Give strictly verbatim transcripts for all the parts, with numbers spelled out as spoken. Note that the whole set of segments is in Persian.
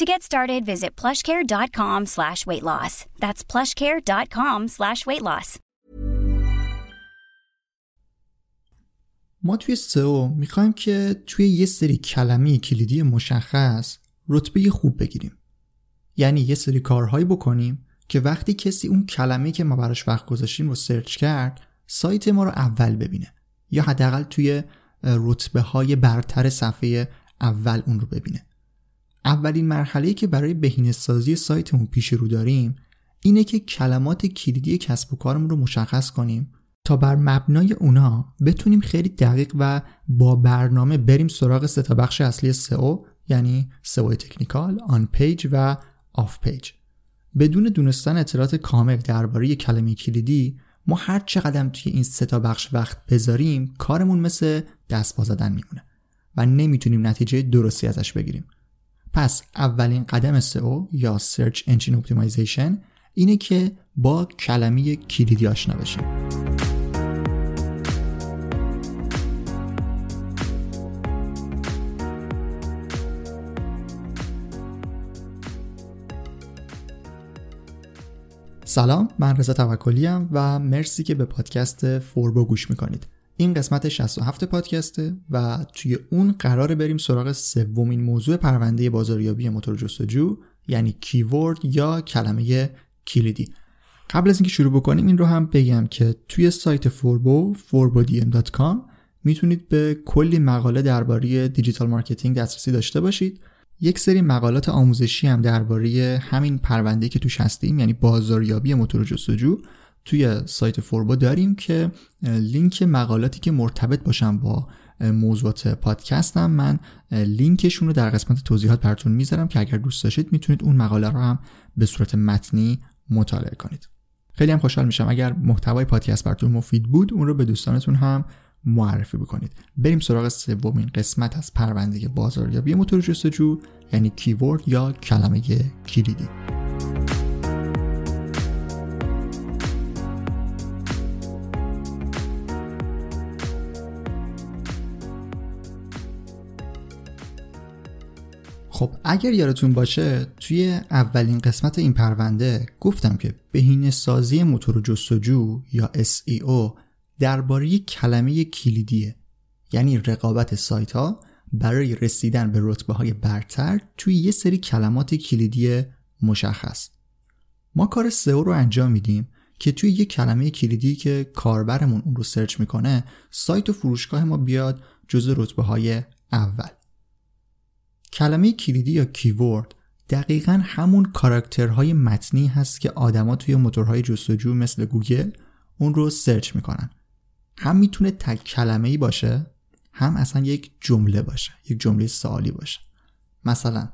To get started, visit plushcare.com slash weight loss. That's plushcare.com slash weight loss. ما توی سئو میخوایم که توی یه سری کلمه کلیدی مشخص رتبه خوب بگیریم. یعنی یه سری کارهایی بکنیم که وقتی کسی اون کلمه که ما براش وقت گذاشتیم رو سرچ کرد، سایت ما رو اول ببینه یا حداقل توی رتبه های برتر صفحه اول اون رو ببینه. اولین مرحله‌ای که برای بهینه‌سازی سایتمون پیش رو داریم اینه که کلمات کلیدی کسب و کارمون رو مشخص کنیم تا بر مبنای اونا بتونیم خیلی دقیق و با برنامه بریم سراغ سه تا بخش اصلی سئو، یعنی سئو تکنیکال، آن پیج و آف پیج. بدون دونستن اطلاعات کامل درباره کلمه کلیدی، ما هر چقدر توی این سه تا بخش وقت بذاریم کارمون مثل دست با زدن میمونه و نمیتونیم نتیجه درستی ازش بگیریم. پس اولین قدم سئو یا Search Engine Optimization اینه که با کلمه کلیدی آشنا بشیم. سلام، من رضا توکلی ام و مرسی که به پادکست فوربو گوش میکنید. این قسمت شصت و هفت پادکسته و توی اون قراره بریم سراغ سومین موضوع پرونده بازاریابی موتور جستجو، یعنی کیورد یا کلمه کلیدی. قبل از اینکه شروع بکنیم این رو هم بگم که توی سایت فوربو فوربودم دات کام میتونید به کلی مقاله درباره دیجیتال مارکتینگ دسترسی داشته باشید. یک سری مقالات آموزشی هم درباره همین پرونده‌ای که توش هستیم، یعنی بازاریابی موتور جستجو، توی سایت فوربو داریم که لینک مقالاتی که مرتبط باشن با موضوعات پادکستم، من لینکشون رو در قسمت توضیحات براتون میذارم که اگر دوست داشتید میتونید اون مقاله رو هم به صورت متنی مطالعه کنید. خیلی هم خوشحال میشم اگر محتوای پادکست براتون مفید بود اون رو به دوستانتون هم معرفی بکنید. بریم سراغ سومین قسمت از پرونده بازاریابی موتور جستجو، یعنی کیورد یا کلمه کلیدی. خب اگر یادتون باشه توی اولین قسمت این پرونده گفتم که بهینه‌سازی موتور جستجو یا اس ای او درباره کلمه کلیدیه، یعنی رقابت سایت‌ها برای رسیدن به رتبه‌های برتر توی یه سری کلمات کلیدی مشخص. ما کار سئو رو انجام میدیم که توی یه کلمه کلیدی که کاربرمون اون رو سرچ میکنه سایت و فروشگاه ما بیاد جزو رتبه‌های اول. کلمه کلیدی یا کیورد دقیقاً همون کاراکترهای متنی هست که آدما توی موتورهای جستجو مثل گوگل اون رو سرچ میکنن. هم میتونه تک کلمه‌ای باشه، هم اصلا یک جمله باشه، یک جمله سوالی باشه. مثلا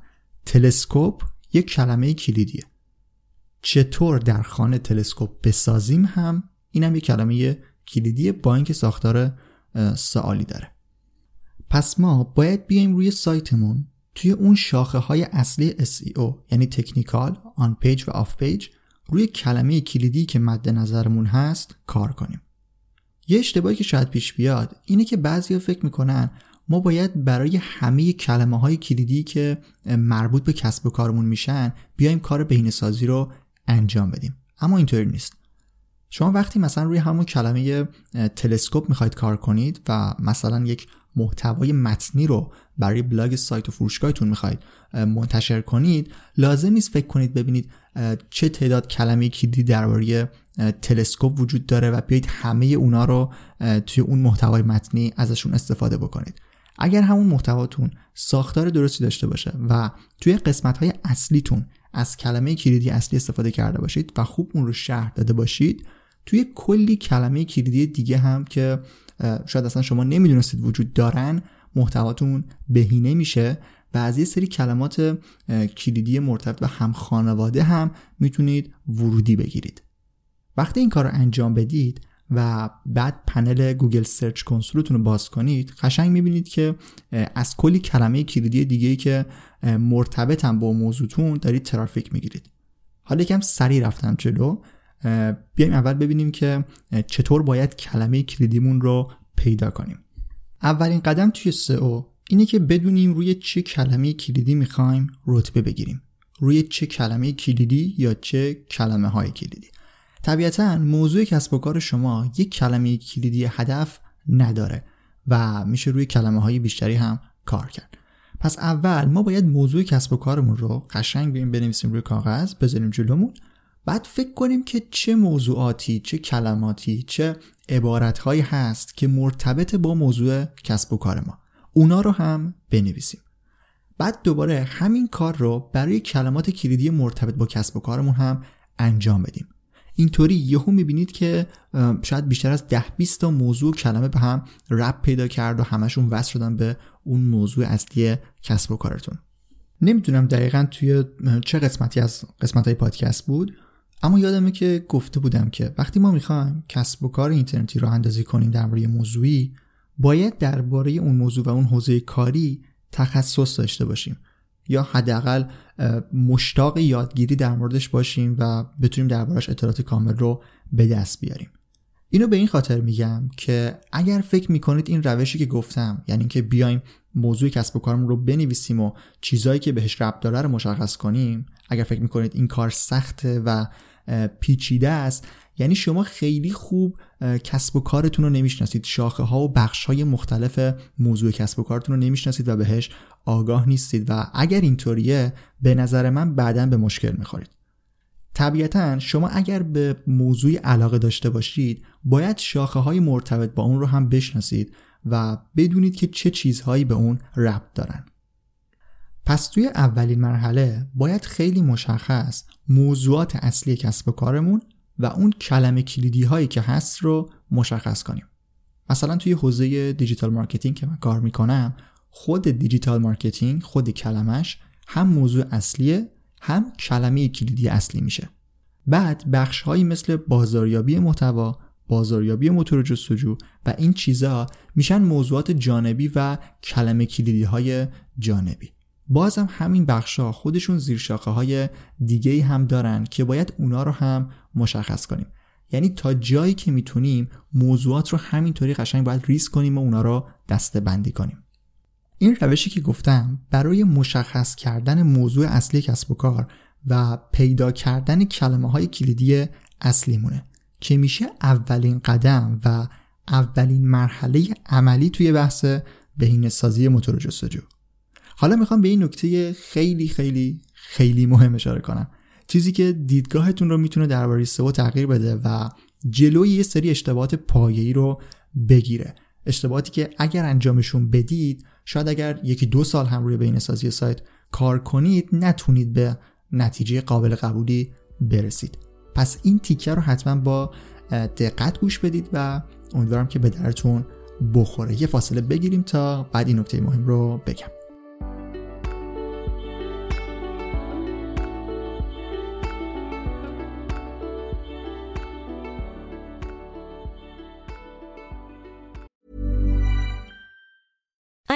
تلسکوپ یک کلمه کلیدیه. چطور در خانه تلسکوپ بسازیم هم اینم یک کلمه کلیدیه، با اینکه ساختار سوالی داره. پس ما باید بیایم روی سایتمون توی اون شاخه های اصلی اس ای او، یعنی تکنیکال، آن پیج و آف پیج روی کلمه کلیدی که مد نظرمون هست کار کنیم. یه اشتباهی که شاید پیش بیاد اینه که بعضیا فکر میکنن ما باید برای همه کلمه‌های کلیدی که مربوط به کسب و کارمون میشن بیایم کار بهینه‌سازی رو انجام بدیم. اما اینطوری نیست. شما وقتی مثلا روی همون کلمه تلسکوپ میخواید کار کنید و مثلا یک محتوای متنی رو برای بلاگ سایت و فروشگاهتون میخواید منتشر کنید، لازم نیست فکر کنید ببینید چه تعداد کلمه کلیدی درباره تلسکوپ وجود داره و بیایید همه اونا رو توی اون محتوای متنی ازشون استفاده بکنید. اگر همون محتواتون ساختار درستی داشته باشه و توی قسمت‌های اصلیتون از کلمه کلیدی اصلی استفاده کرده باشید و خوب اون رو شرح داده باشید، توی کلی کلمه کلیدی دیگه هم که شاید اصلا شما نمیدونستید وجود دارن محتواتون بهینه میشه و از یه سری کلمات کلیدی مرتبط به هم خانواده هم میتونید ورودی بگیرید. وقتی این کار رو انجام بدید و بعد پنل گوگل سرچ کنسولتون رو باز کنید، قشنگ میبینید که از کلی کلمه کلیدی دیگه‌ای که مرتبطن با موضوعتون دارید ترافیک میگیرید. حالا یکم سریع رفتم جلو، بیایم اول ببینیم که چطور باید کلمه کلیدیمون رو پیدا کنیم. اولین قدم توی سئو اینه که بدونیم روی چه کلمه کلیدی میخوایم رتبه بگیریم، روی چه کلمه کلیدی یا چه کلمه های کلیدی. طبیعتاً موضوع کسب و کار شما یک کلمه کلیدی هدف نداره و میشه روی کلمه های بیشتری هم کار کرد. پس اول ما باید موضوع کسب و کارمون رو قشنگ ببین بنویسیم روی کاغذ، بذاریم جلومون، بعد فکر کنیم که چه موضوعاتی، چه کلماتی، چه عبارت‌هایی هست که مرتبط با موضوع کسب و کار ما، اونا رو هم بنویسیم. بعد دوباره همین کار رو برای کلمات کلیدی مرتبط با کسب و کارمون هم انجام بدیم. اینطوری یهو می‌بینید که شاید بیشتر از ده بیست تا موضوع کلمه به هم ربط پیدا کرد و همشون وصل شدن به اون موضوع اصلی کسب و کارتون. نمیدونم دقیقاً توی چه قسمتی از قسمت‌های پادکست بود، اما یادمه که گفته بودم که وقتی ما می‌خوایم کسب و کار اینترنتی راه اندازی کنیم درباره موضوعی، باید درباره اون موضوع و اون حوزه کاری تخصص داشته باشیم یا حداقل مشتاق یادگیری در موردش باشیم و بتونیم دربارش اطلاعات کامل رو به دست بیاریم. اینو به این خاطر میگم که اگر فکر میکنید این روشی که گفتم، یعنی اینکه بیایم موضوع کسب و کارمون رو بنویسیم و چیزایی که بهش ربط داره رو مشخص کنیم، اگر فکر میکنید این کار سخته و پیچیده است، یعنی شما خیلی خوب کسب و کارتون رو نمیشناسید، شاخه ها و بخش های مختلف موضوع کسب و کارتون رو نمیشناسید و بهش آگاه نیستید و اگر اینطوریه به نظر من بعداً به مشکل میخورید. طبیعتاً شما اگر به موضوعی علاقه داشته باشید، باید شاخه های مرتبط با اون رو هم بشناسید و بدونید که چه چیزهایی به اون ربط دارن. پس توی اولین مرحله باید خیلی مشخص موضوعات اصلی کسب و کارمون و اون کلمه کلیدی هایی که هست رو مشخص کنیم. مثلا توی حوزه دیجیتال مارکتینگ که من کار میکنم، خود دیجیتال مارکتینگ، خود کلمش هم موضوع اصلیه هم کلمه کلیدی اصلی میشه. بعد بخش هایی مثل بازاریابی محتوا، بازاریابی موتور جستجو و این چیزا میشن موضوعات جانبی و کلمه کلیدی های جانبی. بازم همین بخشا خودشون زیرشاخه های دیگه‌ای هم دارن که باید اونا رو هم مشخص کنیم. یعنی تا جایی که میتونیم موضوعات رو همینطوری قشنگ باید ریس کنیم و اونا رو دسته بندی کنیم. این روشی که گفتم برای مشخص کردن موضوع اصلی کسب و کار و پیدا کردن کلمه‌های کلیدی اصلیمونه که میشه اولین قدم و اولین مرحله عملی توی بحث بهینه‌سازی موتور جستجو. حالا میخوام به این نکته خیلی خیلی خیلی مهم اشاره کنم، چیزی که دیدگاهتون رو میتونه درباره سئو تغییر بده و جلوی یه سری اشتباهات پایه‌ای رو بگیره، اشتباهاتی که اگر انجامشون بدید شاید اگر یکی دو سال هم روی بهینه‌سازی سایت کار کنید نتونید به نتیجه قابل قبولی برسید. پس این تیکه رو حتما با دقت گوش بدید و امیدوارم که به درتون بخوره. یه فاصله بگیریم تا بعد این نکته مهم رو بگم.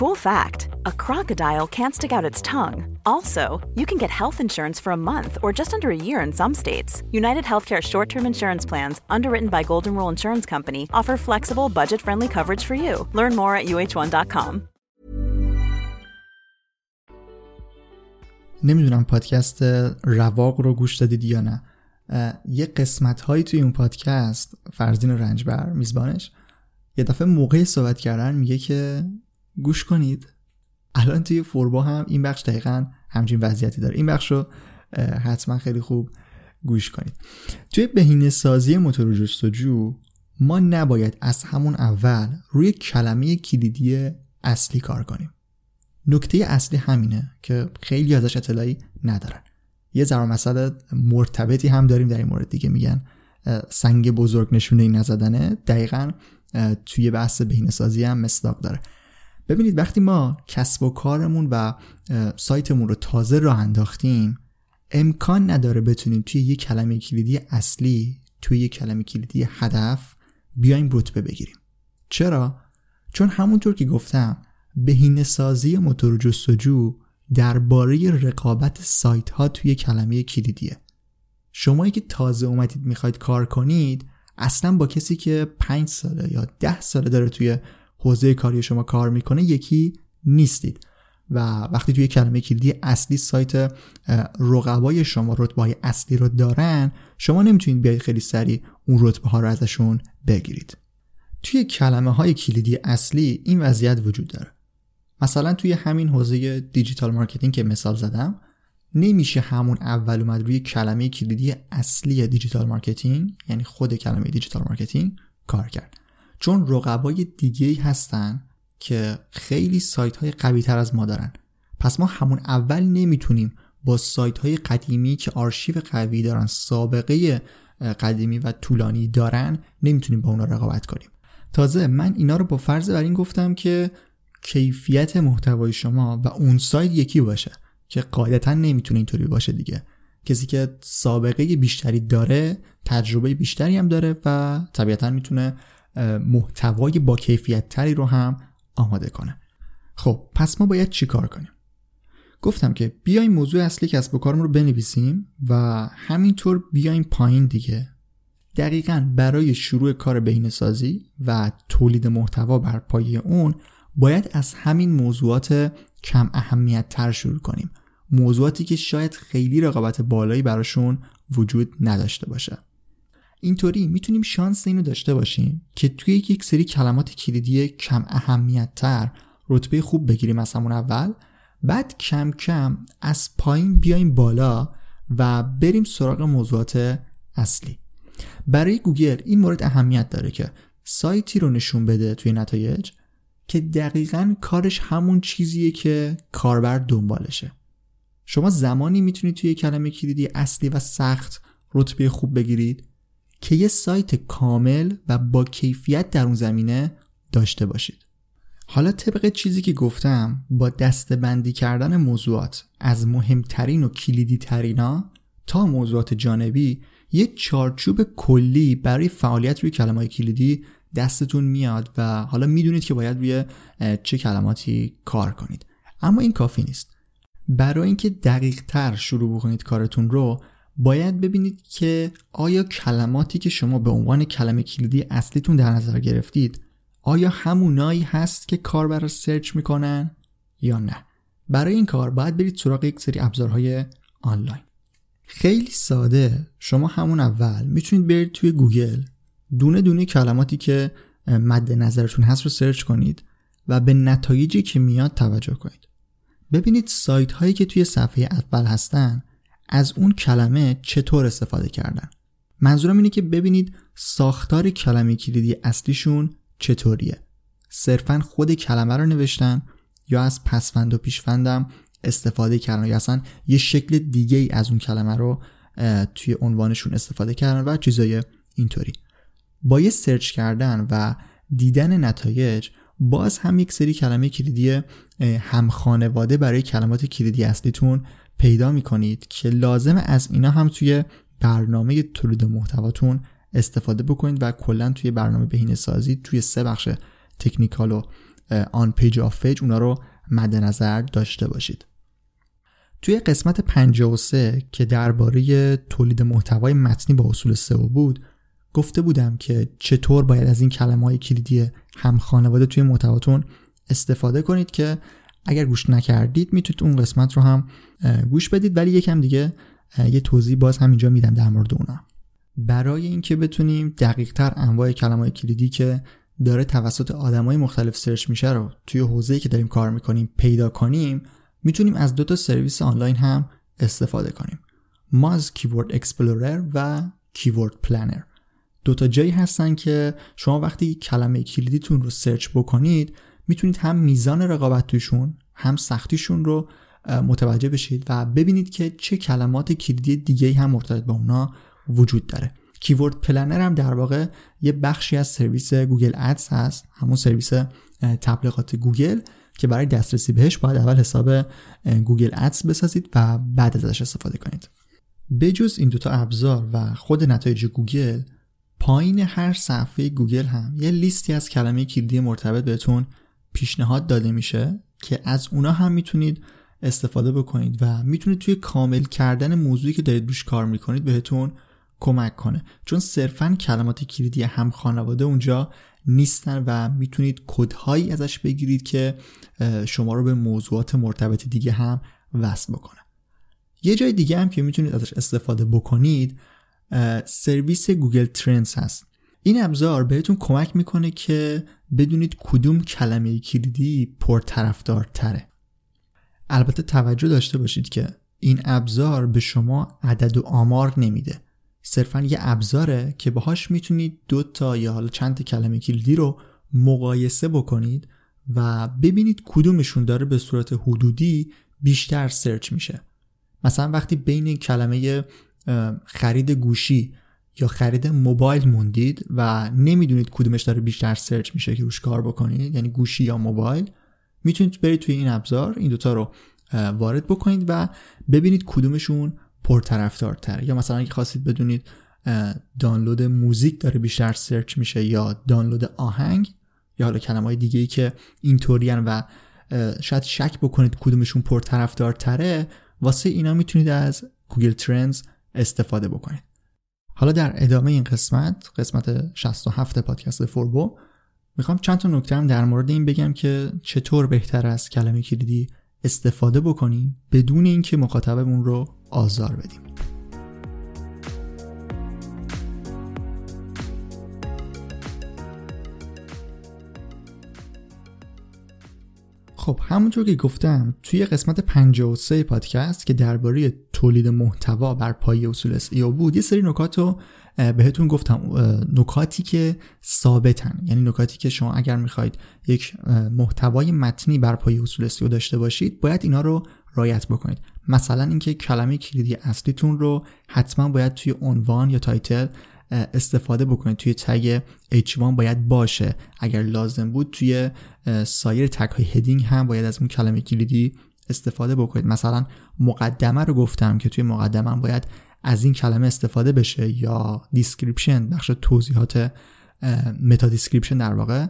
Cool fact, a crocodile can't stick out its tongue. Also, you can get health insurance for a month or just under a year in some states. United Healthcare short-term insurance plans, underwritten by Golden Rule Insurance Company, offer flexible, budget-friendly coverage for you. Learn more at u h one dot com. نمیدونم پادکست رواق رو گوش دادید یا نه. یه قسمت هایی توی اون پادکست فرزین رنجبر میزبانش یه دفعه موقع صحبت کردن میگه که گوش کنید. الان توی فوربا هم این بخش دقیقاً همچین وضعیتی داره. این بخش رو حتما خیلی خوب گوش کنید. توی بهینه سازی موتور جستجو ما نباید از همون اول روی کلمه کلیدی اصلی کار کنیم. نکته اصلی همینه که خیلی ازش اطلاعی ندارن. یه ذره مسئله مرتبطی هم داریم در این مورد دیگه، میگن سنگ بزرگ نشونه ای نزدنه. دقیقاً توی بحث بهینه‌سازی هم مصداق داره. ببینید وقتی ما کسب و کارمون و سایتمون رو تازه راه انداختیم، امکان نداره بتونیم توی یک کلمه کلیدی اصلی، توی یک کلمه کلیدی هدف بیایم رتبه بگیریم. چرا؟ چون همونطور که گفتم بهینه‌سازی موتور جستجو درباره رقابت سایت‌ها توی کلمه کلیدیه. شمایی که تازه اومدید میخواید کار کنید، اصلا با کسی که پنج ساله یا ده ساله داره توی حوزه کاری شما کار میکنه یکی نیستید و وقتی توی کلمه کلیدی اصلی سایت رقبای شما رتبه‌های اصلی رو دارن، شما نمیتونید بیاید خیلی سریع اون رتبه‌ها رو ازشون بگیرید. توی کلمه‌های کلیدی اصلی این وضعیت وجود داره. مثلا توی همین حوزه دیجیتال مارکتینگ که مثال زدم، نمیشه همون اول اومد روی کلمه کلیدی اصلی دیجیتال مارکتینگ، یعنی خود کلمه دیجیتال مارکتینگ کار کرد، چون رقبای دیگه‌ای هستن که خیلی سایت‌های قوی‌تر از ما دارن. پس ما همون اول نمیتونیم با سایت‌های قدیمی که آرشیو قوی دارن، سابقه قدیمی و طولانی دارن، نمیتونیم با اونا رقابت کنیم. تازه من اینا رو با فرض بر این گفتم که کیفیت محتوای شما و اون سایت یکی باشه، که قاعدتاً نمیتونه اینطوری باشه دیگه. کسی که سابقه بیشتری داره، تجربه بیشتری هم داره و طبیعتاً میتونه محتوای با کیفیت تری رو هم آماده کنه. خب پس ما باید چی کار کنیم؟ گفتم که بیایم موضوع اصلی کسب و کارمون رو بنویسیم و همینطور بیایم پایین دیگه. دقیقاً برای شروع کار بهینه‌سازی و تولید محتوا بر پایه اون باید از همین موضوعات کم اهمیت تر شروع کنیم، موضوعاتی که شاید خیلی رقابت بالایی براشون وجود نداشته باشه. اینطوری میتونیم شانس اینو داشته باشیم که توی یک سری کلمات کلیدی کم اهمیت تر رتبه خوب بگیریم از همون اول، بعد کم کم از پایین بیایم بالا و بریم سراغ موضوعات اصلی. برای گوگل این مورد اهمیت داره که سایتی رو نشون بده توی نتایج که دقیقاً کارش همون چیزیه که کاربر دنبالشه. شما زمانی میتونید توی کلمه کلیدی اصلی و سخت رتبه خوب بگیرید که یه سایت کامل و با کیفیت در اون زمینه داشته باشید. حالا طبق چیزی که گفتم، با دسته‌بندی کردن موضوعات از مهمترین و کلیدی ترینا تا موضوعات جانبی، یه چارچوب کلی برای فعالیت روی کلمات کلیدی دستتون میاد و حالا میدونید که باید روی چه کلماتی کار کنید. اما این کافی نیست. برای اینکه دقیق‌تر شروع بکنید کارتون رو، باید ببینید که آیا کلماتی که شما به عنوان کلمه کلیدی اصلیتون در نظر گرفتید، آیا همونایی هست که کاربر رو سرچ میکنن یا نه. برای این کار باید برید سراغ یک سری ابزارهای آنلاین. خیلی ساده، شما همون اول میتونید برید توی گوگل دونه دونه کلماتی که مد نظرتون هست رو سرچ کنید و به نتایجی که میاد توجه کنید. ببینید سایت هایی که توی صفحه اول هستن از اون کلمه چطور استفاده کردن. منظورم اینه که ببینید ساختار کلمه کلیدی اصلیشون چطوریه. صرفاً خود کلمه رو نوشتن یا از پسوند و پیشوندم استفاده کردن یا اصلا یه شکل دیگه ای از اون کلمه رو توی عنوانشون استفاده کردن و چیزای اینطوری. با یه سرچ کردن و دیدن نتایج باز هم یک سری کلمه کلیدی همخانواده برای کلمات کلیدی اصلیتون پیدا می‌کنید که لازم از اینا هم توی برنامه تولید محتواتون استفاده بکنید و کلا توی برنامه بهینه‌سازی توی سه بخش تکنیکال و آن پیج آف پیج اونا رو مد نظر داشته باشید. توی قسمت پنجاه و سه که درباره تولید محتوای متنی با اصول سئو بود گفته بودم که چطور باید از این کلمه‌های کلیدی هم خانواده توی محتواتون استفاده کنید که اگر گوش نکردید میتونید اون قسمت رو هم گوش بدید، ولی یکم دیگه یه توضیح باز هم اینجا میدم در مورد اونها. برای اینکه بتونیم دقیق‌تر انواع کلمه‌های کلیدی که داره توسط آدمای مختلف سرچ میشه رو توی حوزه‌ای که داریم کار میکنیم پیدا کنیم، میتونیم از دو تا سرویس آنلاین هم استفاده کنیم. ما از کیورد اکسپلورر و کیورد پلنر، دو تا جایی هستن که شما وقتی کلمه کلیدیتون رو سرچ بکنید میتونید هم میزان رقابت توشون هم سختیشون رو متوجه بشید و ببینید که چه کلمات کلیدی دیگه‌ای هم مرتبط با اونا وجود داره. کیورد پلنر هم در واقع یه بخشی از سرویس گوگل ادز هست، همون سرویس تبلیغات گوگل که برای دسترسی بهش باید اول حساب گوگل ادز بسازید و بعد ازش استفاده کنید. بجز این دوتا ابزار و خود نتایج گوگل، پایین هر صفحه گوگل هم یه لیستی از کلمه کلیدی مرتبط بهتون پیشنهاد داده میشه که از اونا هم میتونید استفاده بکنید و میتونید توی کامل کردن موضوعی که دارید روش کار میکنید بهتون کمک کنه، چون صرفاً کلمات کلیدی هم خانواده اونجا نیستن و میتونید کدهایی ازش بگیرید که شما رو به موضوعات مرتبط دیگه هم وصل بکنه. یه جای دیگه هم که میتونید ازش استفاده بکنید سرویس گوگل ترندز هست. این ابزار بهتون کمک میکنه که بدونید کدوم کلمه کلیدی پرطرفدارتره. البته توجه داشته باشید که این ابزار به شما عدد و آمار نمیده، صرفاً یه ابزاره که باهاش میتونید دو تا یا حالا چند تا کلمه کلیدی رو مقایسه بکنید و ببینید کدومشون داره به صورت حدودی بیشتر سرچ میشه. مثلا وقتی بین کلمه خرید گوشی یا خرید موبایل موندید و نمیدونید کدومش داره بیشتر سرچ میشه که روش کار بکنید، یعنی گوشی یا موبایل، میتونید برید توی این ابزار این دوتا رو وارد بکنید و ببینید کدومشون پرطرفدارتره. یا مثلا اگه خواستید بدونید دانلود موزیک داره بیشتر سرچ میشه یا دانلود آهنگ یا حالا کلمه‌های دیگه‌ای که اینطورین و شاید شک بکنید کدومشون پرطرفدارتره، واسه اینا میتونید از گوگل ترندز استفاده بکنید. حالا در ادامه این قسمت، قسمت شصت و هفت پادکست فوربو، میخوام چند تا نکته هم در مورد این بگم که چطور بهتر از کلمه کلیدی استفاده بکنیم بدون اینکه مخاطبمون رو آزار بدیم. خب همونطور که گفتم توی قسمت پنجاه و سه پادکست که درباره تولید محتوا بر پایه اصول سئو بود یه سری نکات رو بهتون گفتم، نکاتی که ثابتن، یعنی نکاتی که شما اگر میخواید یک محتوای متنی بر پایه اصول سئو داشته باشید باید اینا رو رعایت بکنید. مثلا اینکه کلمه کلیدی اصلیتون رو حتما باید توی عنوان یا تایتل استفاده بکنید، توی تگ اچ وان باید باشه، اگر لازم بود توی سایر تگ های هدینگ هم باید از اون کلمه کلیدی استفاده بکنید. مثلا مقدمه رو گفتم که توی مقدمه هم باید از این کلمه استفاده بشه، یا دیسکریپشن، بخش توضیحات متا دیسکریپشن در واقع،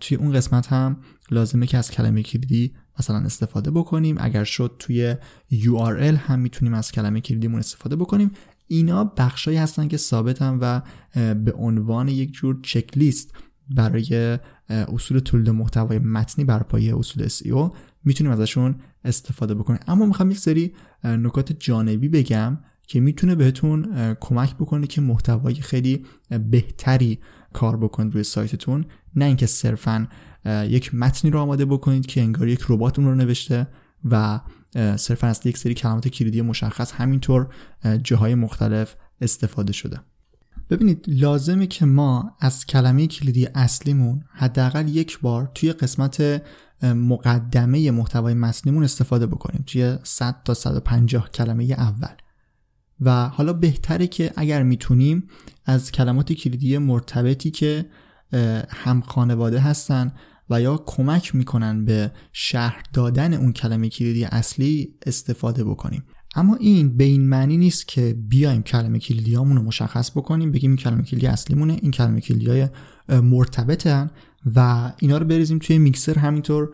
توی اون قسمت هم لازمه که از کلمه کلیدی مثلا استفاده بکنیم. اگر شد توی یو آر ال هم میتونیم از کلمه کلیدیمون استفاده بکنیم. اینا بخشایی هستن که ثابتن و به عنوان یک جور چک لیست برای اصول تولید محتوای متنی بر پایه اصول سئو میتونیم ازشون استفاده بکنیم. اما میخوام یک سری نکات جانبی بگم که میتونه بهتون کمک بکنه که محتوای خیلی بهتری کار بکنید روی سایتتون، نه اینکه صرفاً یک متنی رو آماده بکنید که انگار یک ربات اون رو نوشته و صرفاً از یک سری کلمات کلیدی مشخص همینطور جاهای مختلف استفاده شده. ببینید لازمه که ما از کلمه کلیدی اصلیمون حداقل یک بار توی قسمت مقدمه محتوای متنمون استفاده بکنیم، توی صد تا صد و پنجاه کلمه اول. و حالا بهتره که اگر میتونیم از کلمات کلیدی مرتبطی که هم خانواده هستن و یا کمک میکنن به شرح دادن اون کلمه کلیدی اصلی استفاده بکنیم. اما این به این معنی نیست که بیایم کلمه کلیدیامون رو مشخص بکنیم، بگیم این کلمه کلیدی اصلیمونه، این کلمه کلیدیای مرتبطن و اینا رو بریزیم توی میکسر همینطور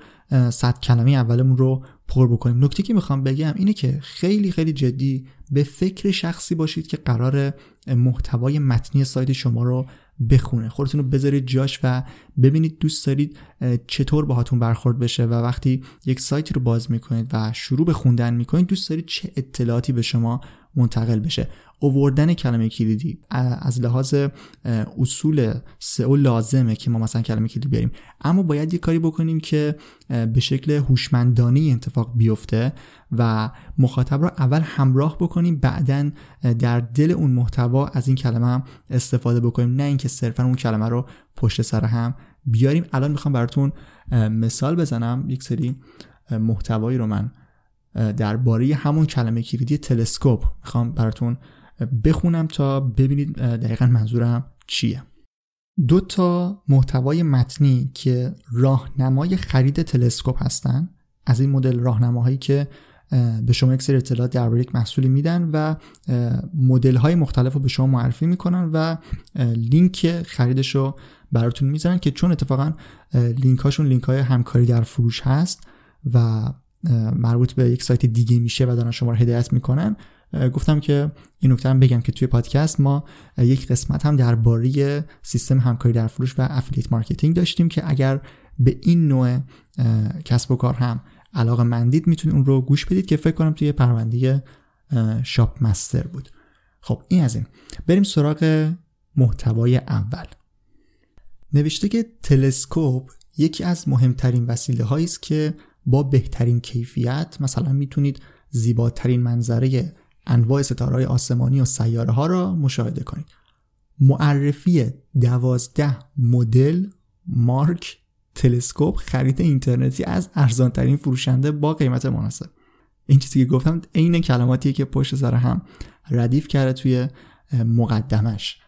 صد کلمه اولمون رو پر بکنیم. نکته که میخوام بگم اینه که خیلی خیلی جدی به فکر شخصی باشید که قرار محتوای متنی سایت شما رو بخونه. خودتون رو بذارید جاش و ببینید دوست دارید چطور باهاتون برخورد بشه و وقتی یک سایتی رو باز میکنید و شروع به خوندن میکنید دوست دارید چه اطلاعاتی به شما منتقل بشه. آوردن کلمه کلیدی از لحاظ اصول سئو لازمه که ما مثلا کلمه کلیدی بیاریم، اما باید یه کاری بکنیم که به شکل هوشمندانه اتفاق بیفته و مخاطب رو اول همراه بکنیم، بعدن در دل اون محتوا از این کلمه هم استفاده بکنیم، نه اینکه صرفا اون کلمه رو پشت سر هم بیاریم. الان میخوام براتون مثال بزنم. یک سری محتوایی رو من درباره همون کلمه کلیدی تلسکوپ میخوام براتون بخونم تا ببینید دقیقاً منظورم چیه. دو تا محتوای متنی که راهنمای خرید تلسکوپ هستن، از این مدل راهنماهایی که به شما یک سری اطلاعات درباره یک محصولی میدن و مدل‌های مختلف رو به شما معرفی میکنن و لینک خریدش رو براتون میذارن که چون اتفاقاً لینک‌هاشون لینک‌های همکاری در فروش هست و مربوط به یک سایت دیگه میشه و دارن شما رو هدایت میکنن. گفتم که این نکته هم بگم که توی پادکست ما یک قسمت هم درباره سیستم همکاری در فروش و افیلیت مارکتینگ داشتیم که اگر به این نوع کسب و کار هم علاقه مندید میتونید اون رو گوش بدید که فکر کنم توی پرونده شاپ مستر بود. خب این از این. بریم سراغ محتوای اول. نوشته که تلسکوپ یکی از مهمترین وسیله هایی است که با بهترین کیفیت مثلا میتونید زیباترین منظره انواع ستاره‌های آسمانی و سیاره ها را مشاهده کنید. معرفی دوازده مدل مارک تلسکوپ خرید اینترنتی از ارزان ترین فروشنده با قیمت مناسب. این چیزی که گفتم عین کلماتیه که پشت سر هم ردیف کرده توی مقدمش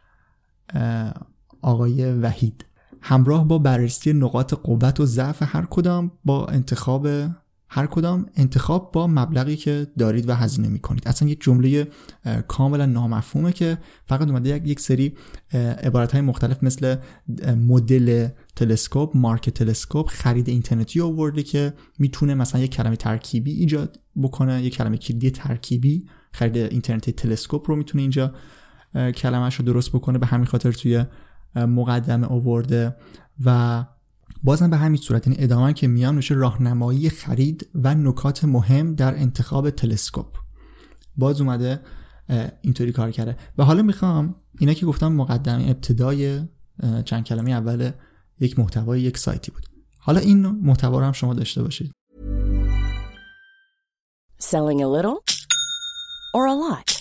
آقای وحید، همراه با بررسی نقاط قوت و ضعف هر کدام با انتخاب هر کدام انتخاب با مبلغی که دارید و هزینه میکنید. اصلا یه جمله کاملا نامفهومه که فقط اومده یک سری عبارات های مختلف مثل مدل تلسکوپ، مارک تلسکوپ، خرید اینترنتی آورده که میتونه مثلا یک کلمه ترکیبی ایجاد بکنه، یک کلمه کلیدی ترکیبی خرید اینترنتی تلسکوپ رو میتونه اینجا کلمه‌اش رو درست بکنه، به همین خاطر توی مقدمه آورده. و بازم به همین صورت، این ادامه که میام نوشه راهنمایی خرید و نکات مهم در انتخاب تلسکوپ، باز اومده اینطوری کار کرده. و حالا میخوام اینا که گفتم مقدمه ابتدای چند کلمه اول یک محتوای یک سایتی بود، حالا این محتوا رو هم شما داشته باشید. Selling a little or a lot?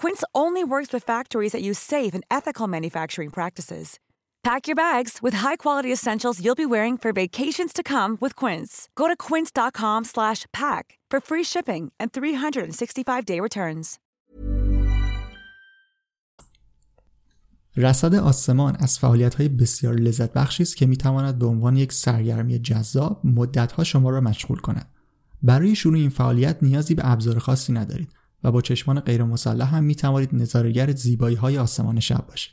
Quince only works with factories that use safe and ethical manufacturing practices. Pack your bags with high-quality essentials you'll be wearing for vacations to come with Quince. Go to quince.com slash pack for free shipping and three sixty-five day returns. رصد آسمان از فعالیت‌های بسیار لذت بخشی است که می‌تواند به عنوان یک سرگرمی جذاب مدت‌ها شما را مشغول کند. برای شروع این فعالیت نیازی به ابزار خاصی ندارید و با چشمان غیر مسلح هم می‌توانید نظاره‌گر زیبایی‌های آسمان شب باشید.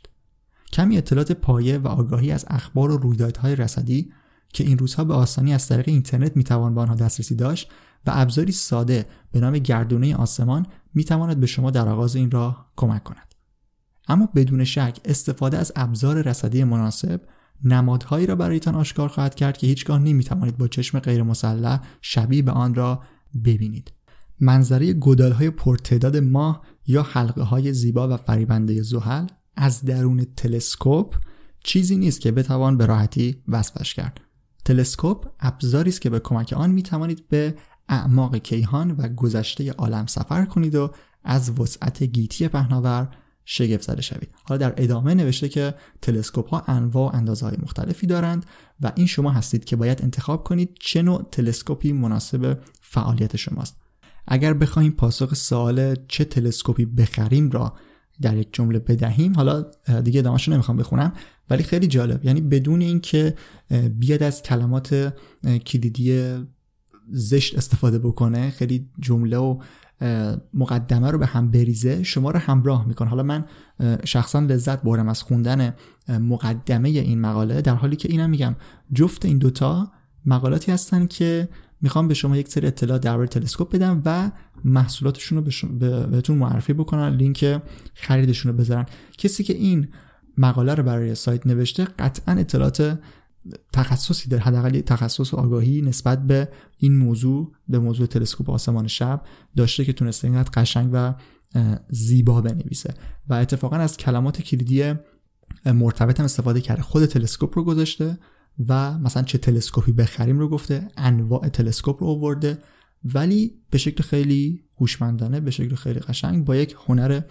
کمی اطلاعات پایه و آگاهی از اخبار و رویدادهای رصدی که این روزها به آسانی از طریق اینترنت می‌توان به آنها دسترسی داشت و ابزاری ساده به نام گردونه آسمان می‌تواند به شما در آغاز این راه کمک کند. اما بدون شک استفاده از ابزار رصدی مناسب نمادهایی را برایتان آشکار خواهد کرد که هیچگاه نمی‌توانید با چشم غیر مسلح شبیه به آن را ببینید. منظره گودال‌های پرتعداد ماه یا حلقه‌های زیبا و فریبنده زحل از درون تلسکوپ چیزی نیست که بتوان به راحتی وصفش کرد. تلسکوپ ابزاری است که به کمک آن می‌توانید به اعماق کیهان و گذشته عالم سفر کنید و از وسعت گیتی پهناور شگفت زده شوید. حالا در ادامه نوشته که تلسکوپ ها انواع و اندازه‌های مختلفی دارند و این شما هستید که باید انتخاب کنید چه نوع تلسکوپی مناسب فعالیت شماست. اگر بخوایم پاسخ سوال چه تلسکوپی بخریم را در یک جمله بدهیم، حالا دیگه ادامه‌اش رو نمیخوام بخونم، ولی خیلی جالب، یعنی بدون اینکه بیاد از کلمات کلیدی زشت استفاده بکنه، خیلی جمله و مقدمه رو به هم بریزه، شما رو همراه میکنه. حالا من شخصا لذت بردم از خوندن مقدمه این مقاله، در حالی که اینم میگم جفت این دوتا مقالاتی هستن که میخوام به شما یک سری اطلاع درباره تلسکوپ بدم و محصولاتشون رو به شما بهتون معرفی بکنن، لینک خریدشون رو بذارن. کسی که این مقاله رو برای سایت نوشته قطعا اطلاعات تخصصی در حداقل تخصص و آگاهی نسبت به این موضوع، به موضوع تلسکوپ آسمان شب داشته که تونسته اینقدر قشنگ و زیبا بنویسه و اتفاقا از کلمات کلیدی مرتبط هم استفاده کرده. خود تلسکوپ رو گذاشته و مثلا چه تلسکوپی بخریم رو گفته، انواع تلسکوپ رو آورده، ولی به شکل خیلی هوشمندانه، به شکل خیلی قشنگ، با یک هنر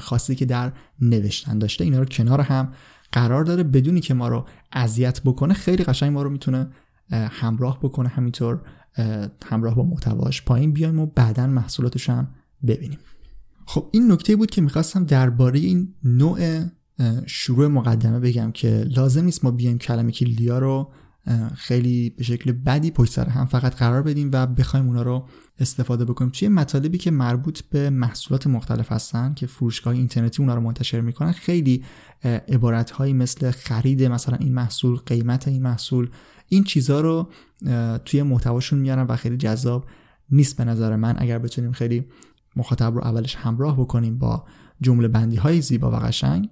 خاصی که در نوشتن داشته. اینا رو کنار هم قرار داره بدونی که ما رو اذیت بکنه. خیلی قشنگ ما رو میتونه همراه بکنه، همینطور همراه با محتواش پایین بیایم و بعداً محصولاتش هم ببینیم. خب این نکته بود که میخواستم درباره این نوع شروع مقدمه بگم که لازم نیست ما بیایم کلمه کلیدی رو خیلی به شکل بدی پشت سر هم فقط قرار بدیم و بخوایم اونا رو استفاده بکنیم. چیه مطالبی که مربوط به محصولات مختلف هستن که فروشگاه اینترنتی اونا رو منتشر میکنن، خیلی عبارت‌هایی مثل خرید مثلا این محصول، قیمت این محصول، این چیزا رو توی محتواشون میارن و خیلی جذاب نیست به نظر من. اگر بتونیم خیلی مخاطب رو اولش همراه بکنیم با جمله بندی‌های زیبا و قشنگ،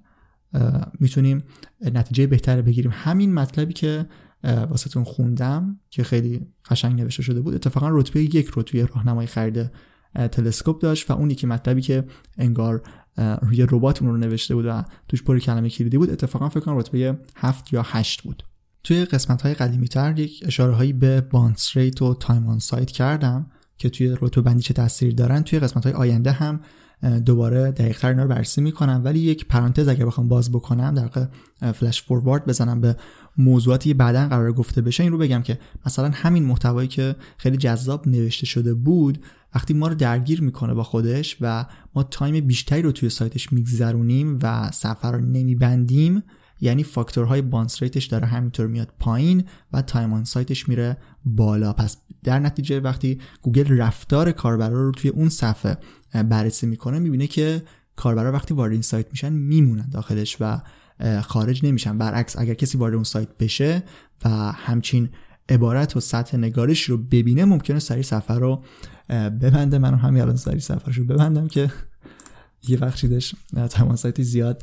میتونیم نتیجه بهتری بگیریم. همین مطلبی که واسهتون خوندم که خیلی قشنگ نوشته شده بود اتفاقا رتبه یک رو توی راهنمای خرید تلسکوپ داشت و اونی که مطلبی که انگار روی ربات اون رو نوشته بود و توش پر کلمه کلیدی بود اتفاقا فکر کنم رتبه هفت یا هشت بود. توی قسمت‌های قدیمی‌تر یک اشاره‌هایی به بانس ریت و تایم آن سایت کردم که توی رتبه بندی چه تأثیری دارن. توی قسمت‌های آینده هم دوباره دقیق‌تر اینا رو بررسی می‌کنم، ولی یک پرانتز اگر بخوام باز بکنم، در واقع فلش فوروارد بزنم به موضوعاتی بعداً قرار گفته بشه، این رو بگم که مثلا همین محتوایی که خیلی جذاب نوشته شده بود وقتی ما رو درگیر می‌کنه با خودش و ما تایم بیشتری رو توی سایتش می‌گذرونیم و سفر رو نمی‌بندیم، یعنی فاکتورهای بانس ریتش داره همینطور میاد پایین و تایم آن سایتش میره بالا. پس در نتیجه وقتی گوگل رفتار کاربرا رو توی اون صفحه بررسی میکنه، میبینه که کاربرا وقتی وارد این سایت میشن میمونن داخلش و خارج نمیشن. برعکس اگر کسی وارد اون سایت بشه و همچین عبارت و سطح نگارش رو ببینه، ممکنه سریع سفر رو ببنده. منم همین الان سریع سفرش رو ببندم که یه وقتی داش تمام سایت زیاد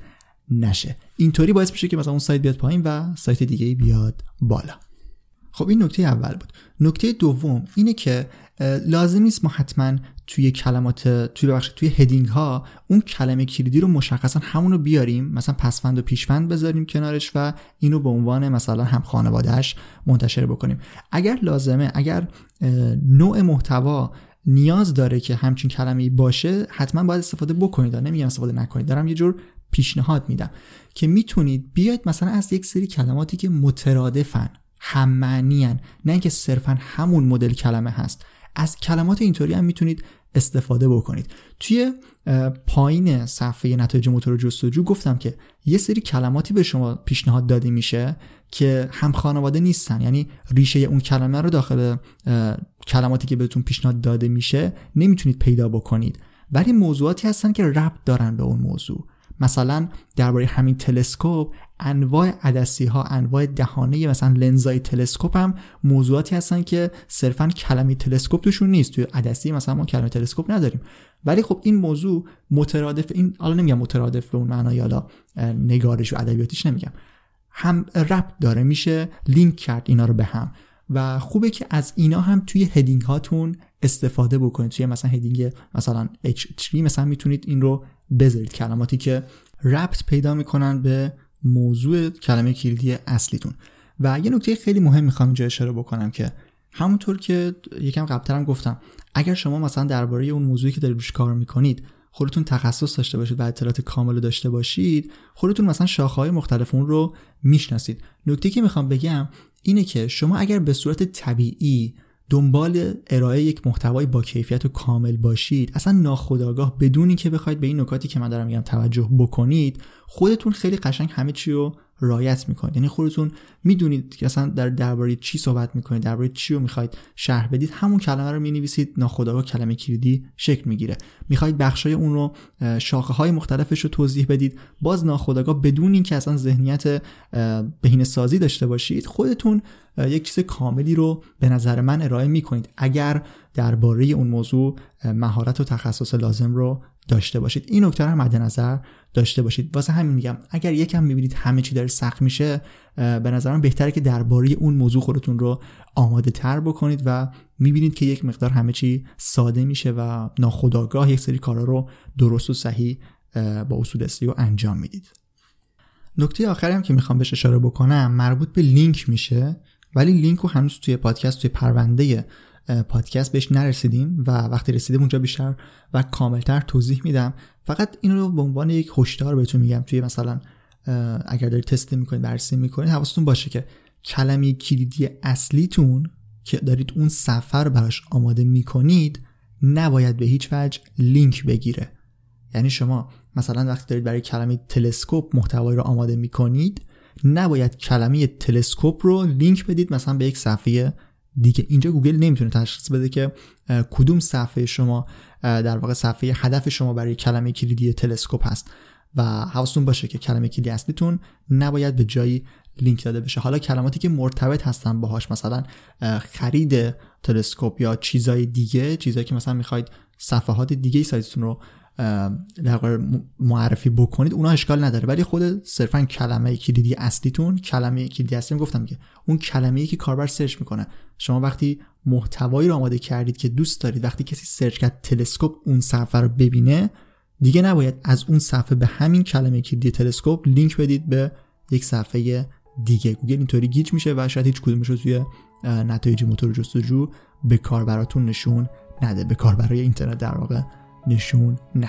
نشه. اینطوری باعث میشه که مثلا اون سایت بیاد پایین و سایت دیگه‌ای بیاد بالا. خب این نکته اول بود. نکته دوم اینه که لازم نیست ما حتما توی کلمات توی بخش توی هدینگ ها اون کلمه کلیدی رو مشخصا همون رو بیاریم، مثلا پسوند و پیشوند بذاریم کنارش و اینو به عنوان مثلا هم خانواده‌اش منتشر بکنیم. اگر لازمه، اگر نوع محتوا نیاز داره که همچین کلمه‌ای باشه، حتما باید استفاده بکنید. نمیگم استفاده نکنید، دارم یه جور پیشنهاد میدم که میتونید بیاید مثلا از یک سری کلماتی که مترادفن، هم معنی ان، نه اینکه صرفا همون مدل کلمه هست، از کلمات اینطوری هم میتونید استفاده بکنید. توی پایین صفحه نتایج موتور جستجو گفتم که یه سری کلماتی به شما پیشنهاد داده میشه که هم خانواده نیستن، یعنی ریشه اون کلمه رو داخل کلماتی که بهتون پیشنهاد داده میشه نمیتونید پیدا بکنید، ولی موضوعاتی هستن که ربط دارن به اون موضوع. مثلا درباره همین تلسکوپ، انواع عدسی ها، انواع دهانه مثلا لنزای تلسکوپ هم موضوعاتی هستن که صرفا کلمه تلسکوپ توشون نیست. توی عدسی مثلا ما کلمه تلسکوپ نداریم، ولی خب این موضوع مترادف، این حالا نمیگم مترادف به اون معنای حالا نگارش و ادبیاتیش نمیگم، هم ربط داره، میشه لینک کرد اینا رو به هم و خوبه که از اینا هم توی هدینگ هاتون استفاده بکنید. توی مثلا هدینگ مثلا اچ تری مثلا میتونید این رو بذارید، کلماتی که ربط پیدا میکنن به موضوع کلمه کلیدی اصلیتون. و یه نکته خیلی مهم میخوام اینجا اشاره بکنم که همونطور که یکم قبلترم گفتم، اگر شما مثلا درباره اون موضوعی که دارید روش کار میکنید خودتون تخصص داشته باشید و اطلاعات کامل داشته باشید، خودتون مثلا شاخه‌های مختلف اون رو میشناسید. نکته‌ای که میخوام بگم اینه که شما اگر به صورت طبیعی دنبال ارائه یک محتوای با کیفیت و کامل باشید، اصلا ناخودآگاه بدون اینکه بخواید به این نکاتی که من دارم میگم توجه بکنید، خودتون خیلی قشنگ همه چی رو رعایت میکنید. یعنی خودتون میدونید که اصلا در درباره چی صحبت میکنید، درباره چی رو میخواید شرح بدید، همون کلمه رو مینویسید، ناخودآگاه کلمه کلیدی شکل میگیره. میخواید بخشای اون رو، شاخه های مختلفش رو توضیح بدید، باز ناخودآگاه بدون اینکه اصلا ذهنیت بهینه‌سازی داشته باشید، خودتون یک چیز کاملی رو به نظر من ارائه میکنید اگر درباره اون موضوع مهارت و تخصص لازم رو داشته باشید. این نکته رو مد نظر داشته باشید. واسه همین میگم اگر یکم میبینید همه چی داره سخت میشه، به نظرم بهتره که درباره اون موضوع خودتون رو آماده تر بکنید و میبینید که یک مقدار همه چی ساده میشه و ناخودآگاه یک سری کارا رو درست و صحیح با اصول سئو انجام میدید. نکته آخری هم که میخوام بهش اشاره بکنم مربوط به لینک میشه، ولی لینک رو هنوز توی پادکست، توی پرونده پادکست بهش نرسیدیم و وقتی رسیدیم اونجا بیشتر و کاملتر توضیح میدم. فقط این رو به عنوان یک هشدار بهتون میگم، توی مثلا اگر دارید تست میکنید، بررسی میکنید، حواستون باشه که کلمه کلیدی اصلیتون که دارید اون سفر براش آماده میکنید نباید به هیچ وجه لینک بگیره. یعنی شما مثلا وقتی دارید برای کلمه تلسکوپ محتوایی رو آماده میکنید، نباید کلمه تلسکوپ رو لینک بدید مثلا به یک صفحه دیگه. اینجا گوگل نمیتونه تشخیص بده که کدوم صفحه شما، در واقع صفحه هدف شما برای کلمه کلیدی تلسکوپ هست و حواستون باشه که کلمه کلیدی اصلیتون نباید به جایی لینک داده بشه. حالا کلماتی که مرتبط هستن باهاش، مثلا خرید تلسکوپ یا چیزای دیگه، چیزایی که مثلا میخواید صفحات دیگه سایتتون رو در واقع معرفی بکنید، اونا اشکال نداره، ولی خود صرفا کلمه کلیدی اصلیتون، کلمه کلیدی اصلیم گفتم که اون کلمه‌ای که کاربر سرچ میکنه. شما وقتی محتوایی رو آماده کردید که دوست دارید وقتی کسی سرچ کرد تلسکوپ اون صفحه رو ببینه، دیگه نباید از اون صفحه به همین کلمه کلیدی تلسکوپ لینک بدید به یک صفحه دیگه. گوگل اینطوری گیج میشه و شاید هیچ کدومش رو توی نتایج موتور جستجو به کاربراتون نشون نده، به کاربرای اینترنت در واقع نشون نده.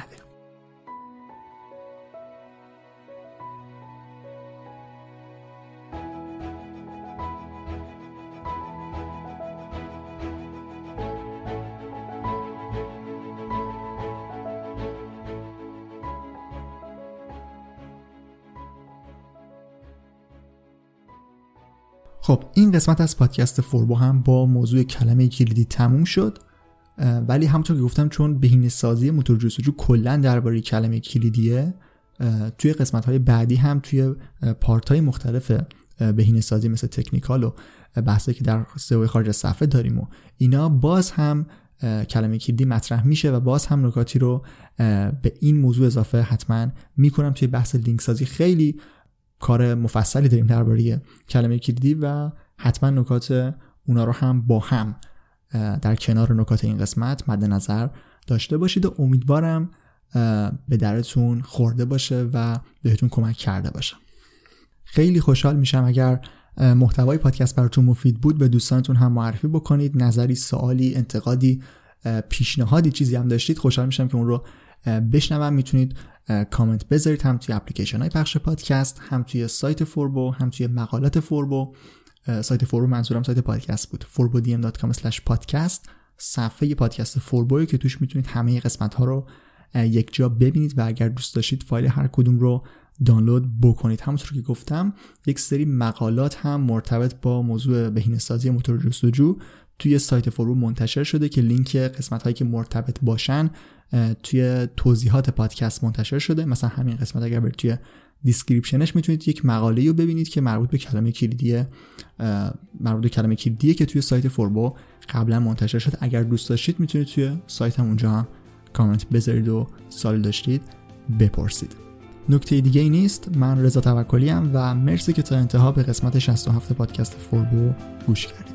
خب این قسمت از پادکست فوربو هم با موضوع کلمه کلیدی تموم شد، ولی همونطور که گفتم چون بهینه‌سازی موتور جستجو کلا درباره کلمه کلیدیه، توی قسمت‌های بعدی هم توی پارت‌های مختلف بهینه‌سازی مثل تکنیکال و بحثایی که در سئو خارج از صفحه داریم و اینا، باز هم کلمه کلیدی مطرح میشه و باز هم نکاتی رو به این موضوع اضافه حتما میکنم. توی بحث لینک سازی خیلی کار مفصلی داریم درباره کلمه کلیدی و حتما نکات اونا رو هم با هم در کنار نکات این قسمت مد نظر داشته باشید و امیدوارم به درتون خورده باشه و بهتون کمک کرده باشه. خیلی خوشحال میشم اگر محتوای پادکست براتون مفید بود به دوستانتون هم معرفی بکنید. نظری، سوالی، انتقادی، پیشنهادی، چیزی هم داشتید خوشحال میشم که اون رو بشنوم. میتونید کامنت بذارید هم توی اپلیکیشن های پخش پادکست، هم توی سایت فوربو، هم توی مقالات فوربو. سایت فوربو منظورم سایت پادکست بود. فوربودم دات کام اسلش پادکست صفحه پادکست فوربو که توش میتونید همه قسمت ها رو یک جا ببینید و اگر دوست داشتید فایل هر کدوم رو دانلود بکنید. همونطور که گفتم یک سری مقالات هم مرتبط با موضوع بهینه‌سازی موتور جستجو توی سایت فوربو منتشر شده که لینک قسمت هایی که مرتبط باشن توی توضیحات پادکست منتشر شده. مثلا همین قسمت اگر برید توی دیسکریپشنش میتونید یک مقاله رو ببینید که مربوط به کلمه کلیدیه مربوط به کلمه کلیدیه که توی سایت فوربو قبلا منتشر شده. اگر دوست داشتید میتونید توی سایت هم اونجا هم کامنت بذارید و سوال داشتید بپرسید. نکته دیگه ای نیست. من رضا توکلی ام و مرسی که تا انتها به قسمت شصت و هفت پادکست فوربو گوش کردید.